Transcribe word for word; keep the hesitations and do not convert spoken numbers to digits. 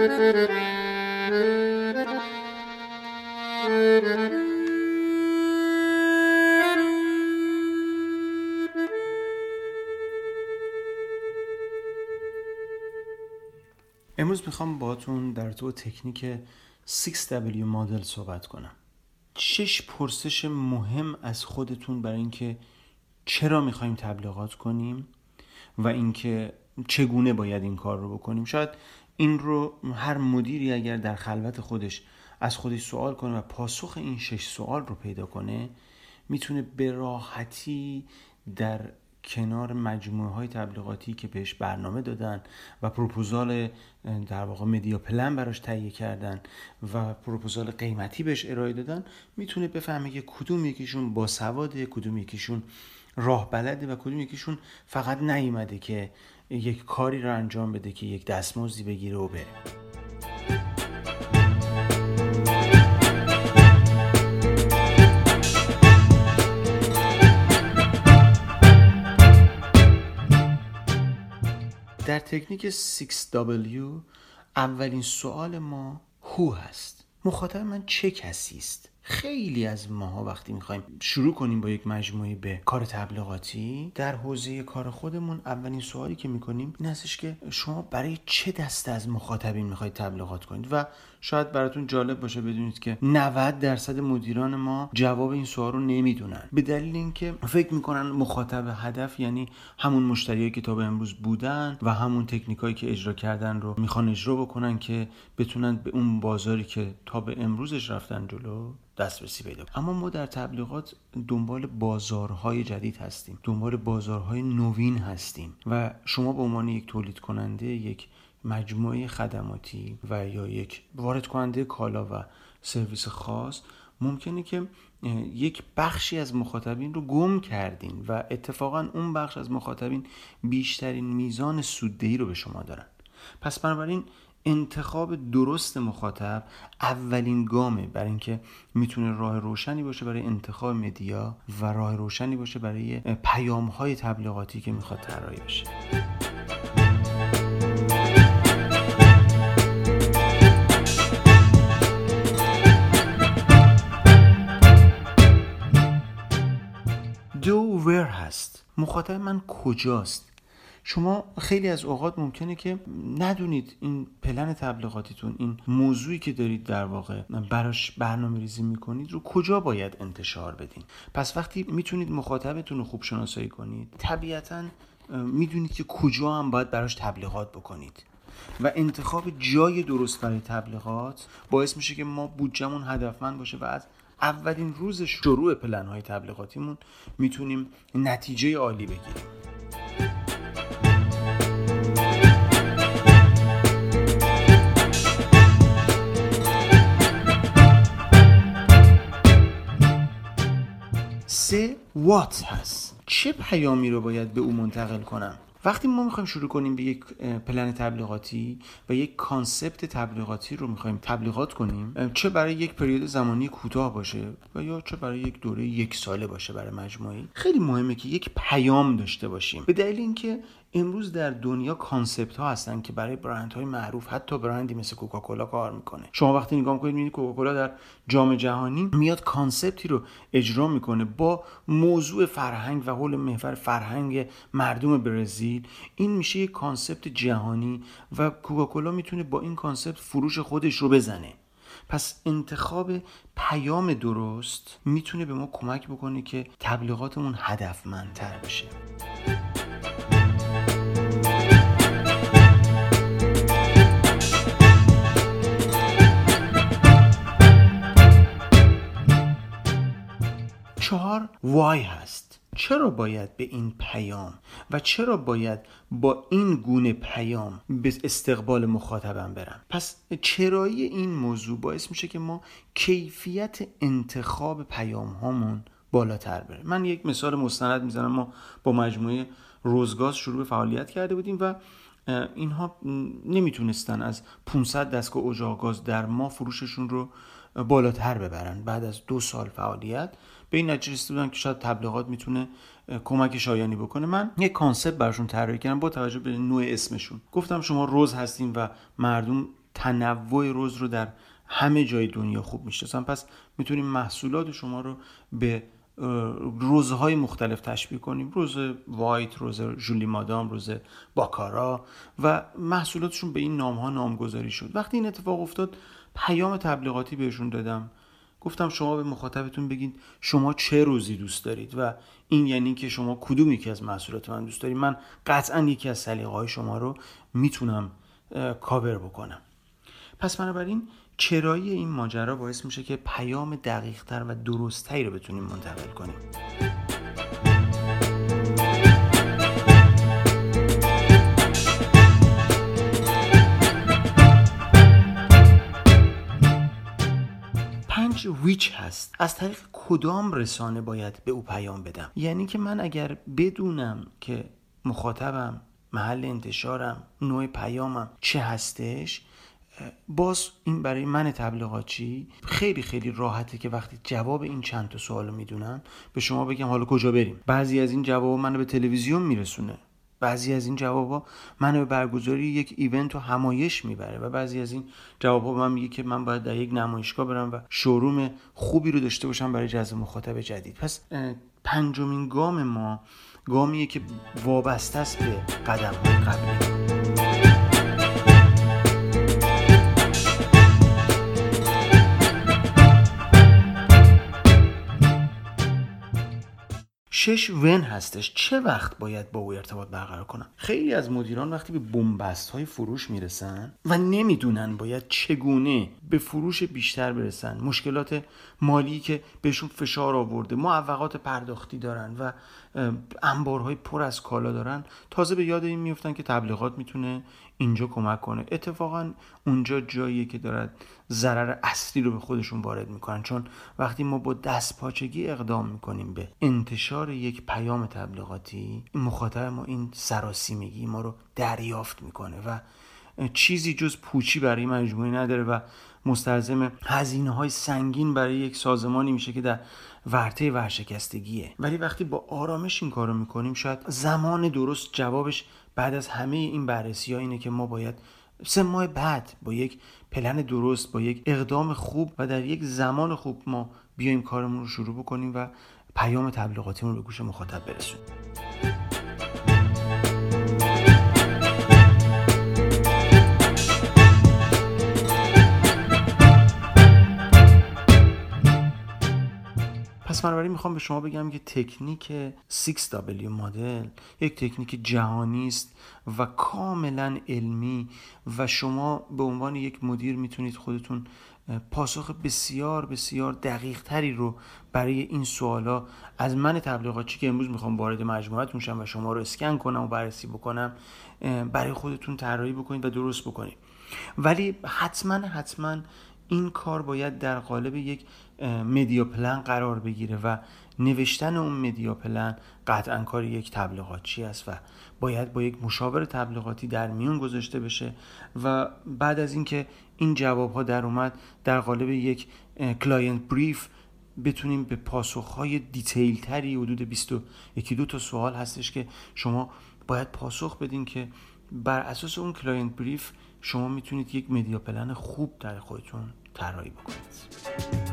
امروز میخوام باهاتون در تو تکنیک سیکس دبلیو مدل صحبت کنم. شش پرسش مهم از خودتون برای اینکه چرا میخوایم تبلیغات کنیم و اینکه چگونه باید این کار رو بکنیم. شاید این رو هر مدیری اگر در خلوت خودش از خودش سوال کنه و پاسخ این شش سوال رو پیدا کنه، میتونه به راحتی در کنار مجموعه های تبلیغاتی که بهش برنامه دادن و پروپوزال در واقع مدیا پلن براش تهیه کردن و پروپوزال قیمتی بهش ارائه دادن، میتونه بفهمه که کدوم یکیشون با سواده، کدوم یکیشون راه بلده و کدوم یکیشون فقط نیومده که یک کاری رو انجام بده که یک دستمزدی بگیره و بره. در تکنیک سیکس دبلیو اولین سوال ما هو هست. مخاطب من چه کسی است؟ خیلی از ماها وقتی میخوایم شروع کنیم با یک مجموعه به کار تبلیغاتی در حوزه کار خودمون، اولین سوالی که میکنیم این هستش که شما برای چه دسته از مخاطبین میخواید تبلیغات کنید؟ و شاید براتون جالب باشه بدونید که نود درصد مدیران ما جواب این سوال رو نمیدونن، به دلیل اینکه فکر میکنن مخاطب هدف یعنی همون مشتریایی که تا به امروز بودن و همون تکنیکایی که اجرا کردن رو میخوان اجرا بکنن که بتونن به اون بازاری که تا به امروزش رفتن جلو دسترسی پیدا. اما ما در تبلیغات دنبال بازارهای جدید هستیم، دنبال بازارهای نوین هستیم و شما به عنوان یک تولید کننده یک مجموعه خدماتی و یا یک وارد کننده کالا و سرویس خاص ممکنه که یک بخشی از مخاطبین رو گم کردین و اتفاقا اون بخش از مخاطبین بیشترین میزان سوددهی رو به شما دارن. پس بنابراین انتخاب درست مخاطب اولین گامه برای اینکه میتونه راه روشنی باشه برای انتخاب مدیا و راه روشنی باشه برای پیام‌های تبلیغاتی که میخواد طراحی بشه. دو ویر هست. مخاطب من کجاست؟ شما خیلی از اوقات ممکنه که ندونید این پلن تبلیغاتیتون، این موضوعی که دارید در واقع براش برنامه‌ریزی میکنید رو کجا باید انتشار بدین. پس وقتی میتونید مخاطبتون رو خوب شناسایی کنید، طبیعتاً میدونید که کجا هم باید براش تبلیغات بکنید و انتخاب جای درست برای تبلیغات باعث میشه که ما بودجمون هدفمند باشه و از اولین روز شروع پلن‌های تبلیغاتیمون میتونیم نتیجه عالی بگیریم. سه وات هست. چه پیامی رو باید به او منتقل کنم؟ وقتی ما میخوایم شروع کنیم به یک پلن تبلیغاتی و یک کانسپت تبلیغاتی رو میخوایم تبلیغات کنیم، چه برای یک پریود زمانی کوتاه باشه و یا چه برای یک دوره یک ساله باشه برای مجموعه، خیلی مهمه که یک پیام داشته باشیم، به دلیل اینکه امروز در دنیا کانسپت ها هستن که برای برندهای معروف، حتی برندی مثل کوکاکولا کار میکنه. شما وقتی نگاه میکنید میبینید کوکاکولا در جام جهانی میاد کانسپتی رو اجرا میکنه با موضوع فرهنگ و حول محور فرهنگ مردم برزیل. این میشه یک کانسپت جهانی و کوکاکولا میتونه با این کانسپت فروش خودش رو بزنه. پس انتخاب پیام درست میتونه به ما کمک بکنه که تبلیغاتمون هدفمندتر بشه. چهار وای هست. چرا باید به این پیام و چرا باید با این گونه پیام به استقبال مخاطبم برم؟ پس چرایی این موضوع باعث میشه که ما کیفیت انتخاب پیام هامون بالاتر بره. من یک مثال مستند میزنم. ما با مجموعه روزگاز شروع به فعالیت کرده بودیم و اینها نمیتونستن از پانصد دستگاه اجاق گاز در ما فروششون رو بالاتر ببرن. بعد از دو سال فعالیت به این نتیجه رسیدن که شاید تبلیغات میتونه کمک شایانی بکنه. من یک کانسپت براشون طراحی کردم با توجه به نوع اسمشون. گفتم شما روز هستین و مردم تنوع رز رو در همه جای دنیا خوب میشناسن، پس میتونیم محصولات شما رو به رزهای مختلف تشبیه کنیم، رز وایت، رز ژولی مادام، رز باکارا، و محصولاتشون به این نامها نامگذاری شد. وقتی این اتفاق افتاد پیام تبلیغاتی بهشون دادم، گفتم شما به مخاطبتون بگید شما چه روزی دوست دارید و این یعنی که شما کدوم یکی از محصولات من دوست دارید، من قطعا یکی از سلیقه‌های شما رو میتونم کاور بکنم. پس بنابراین چرایی این ماجرا باعث میشه که پیام دقیق‌تر و درست‌تری رو بتونیم منتقل کنیم. پنج ویچ هست. از طریق کدام رسانه باید به او پیام بدم؟ یعنی که من اگر بدونم که مخاطبم، محل انتشارم، نوع پیامم چه هستش، باز این برای من تبلیغاتی خیلی خیلی راحته که وقتی جواب این چند تا سوالو میدونن به شما بگم حالا کجا بریم. بعضی از این جوابا منو به تلویزیون میرسونه، بعضی از این جوابا منو به برگزاری یک ایونت و همایش میبره و بعضی از این جوابا من میگه که من باید در یک نمایشگاه برم و شوروم خوبی رو داشته باشم برای جذب مخاطب جدید. پس پنجمین گام ما گامیه که وابسته است به قدم‌های قبلی. شش ون هستش. چه وقت باید با او ارتباط برقرار کنم؟ خیلی از مدیران وقتی به بنبست‌های فروش میرسن و نمیدونن باید چگونه به فروش بیشتر برسن، مشکلات مالی که بهشون فشار آورده، معوقات پرداختی دارن و انبارهای پر از کالا دارن، تازه به یاد این میفتن که تبلیغات میتونه اینجا کمک کنه. اتفاقا اونجا جاییه که دارد ضرر اصلی رو به خودشون وارد میکنن، چون وقتی ما با دستپاچگی اقدام میکنیم به انتشار یک پیام تبلیغاتی، مخاطب ما این سراسیمگی ما رو دریافت میکنه و چیزی جز پوچی برای مجموعه نداره و مستلزم هزینه‌های سنگین برای یک سازمانی میشه که در ورطه ورشکستگیه. ولی وقتی با آرامش این کارو میکنیم شاید زمان درست جوابش بعد از همه این بررسی‌ها اینه که ما باید سه ماه بعد با یک پلن درست، با یک اقدام خوب و در یک زمان خوب ما بیایم کارمون رو شروع بکنیم و پیام تبلیغاتیمون رو به گوش مخاطب برسونیم. پس من برای میخوام به شما بگم که تکنیک سیکس دبلیو مدل یک تکنیک جهانی است و کاملا علمی و شما به عنوان یک مدیر میتونید خودتون پاسخ بسیار بسیار دقیق تری رو برای این سوالا از من تبلیغاتچی که امروز میخوام وارد مجموعتون شم و شما رو اسکن کنم و بررسی بکنم برای خودتون طراحی بکنید و درست بکنید. ولی حتما حتما این کار باید در قالب یک مدیا پلن قرار بگیره و نوشتن اون مدیا پلن قطعاً کار یک تبلیغاتچی است و باید با یک مشاور تبلیغاتی در میون گذاشته بشه و بعد از اینکه این جواب‌ها در اومد در قالب یک کلاینت بریف بتونیم به پاسخ‌های دیتیل تری، حدود بیست و یک دو تا سوال هستش که شما باید پاسخ بدین که بر اساس اون کلاینت بریف شما میتونید یک مدیا پلن خوب در خودتون طراحی بکنید.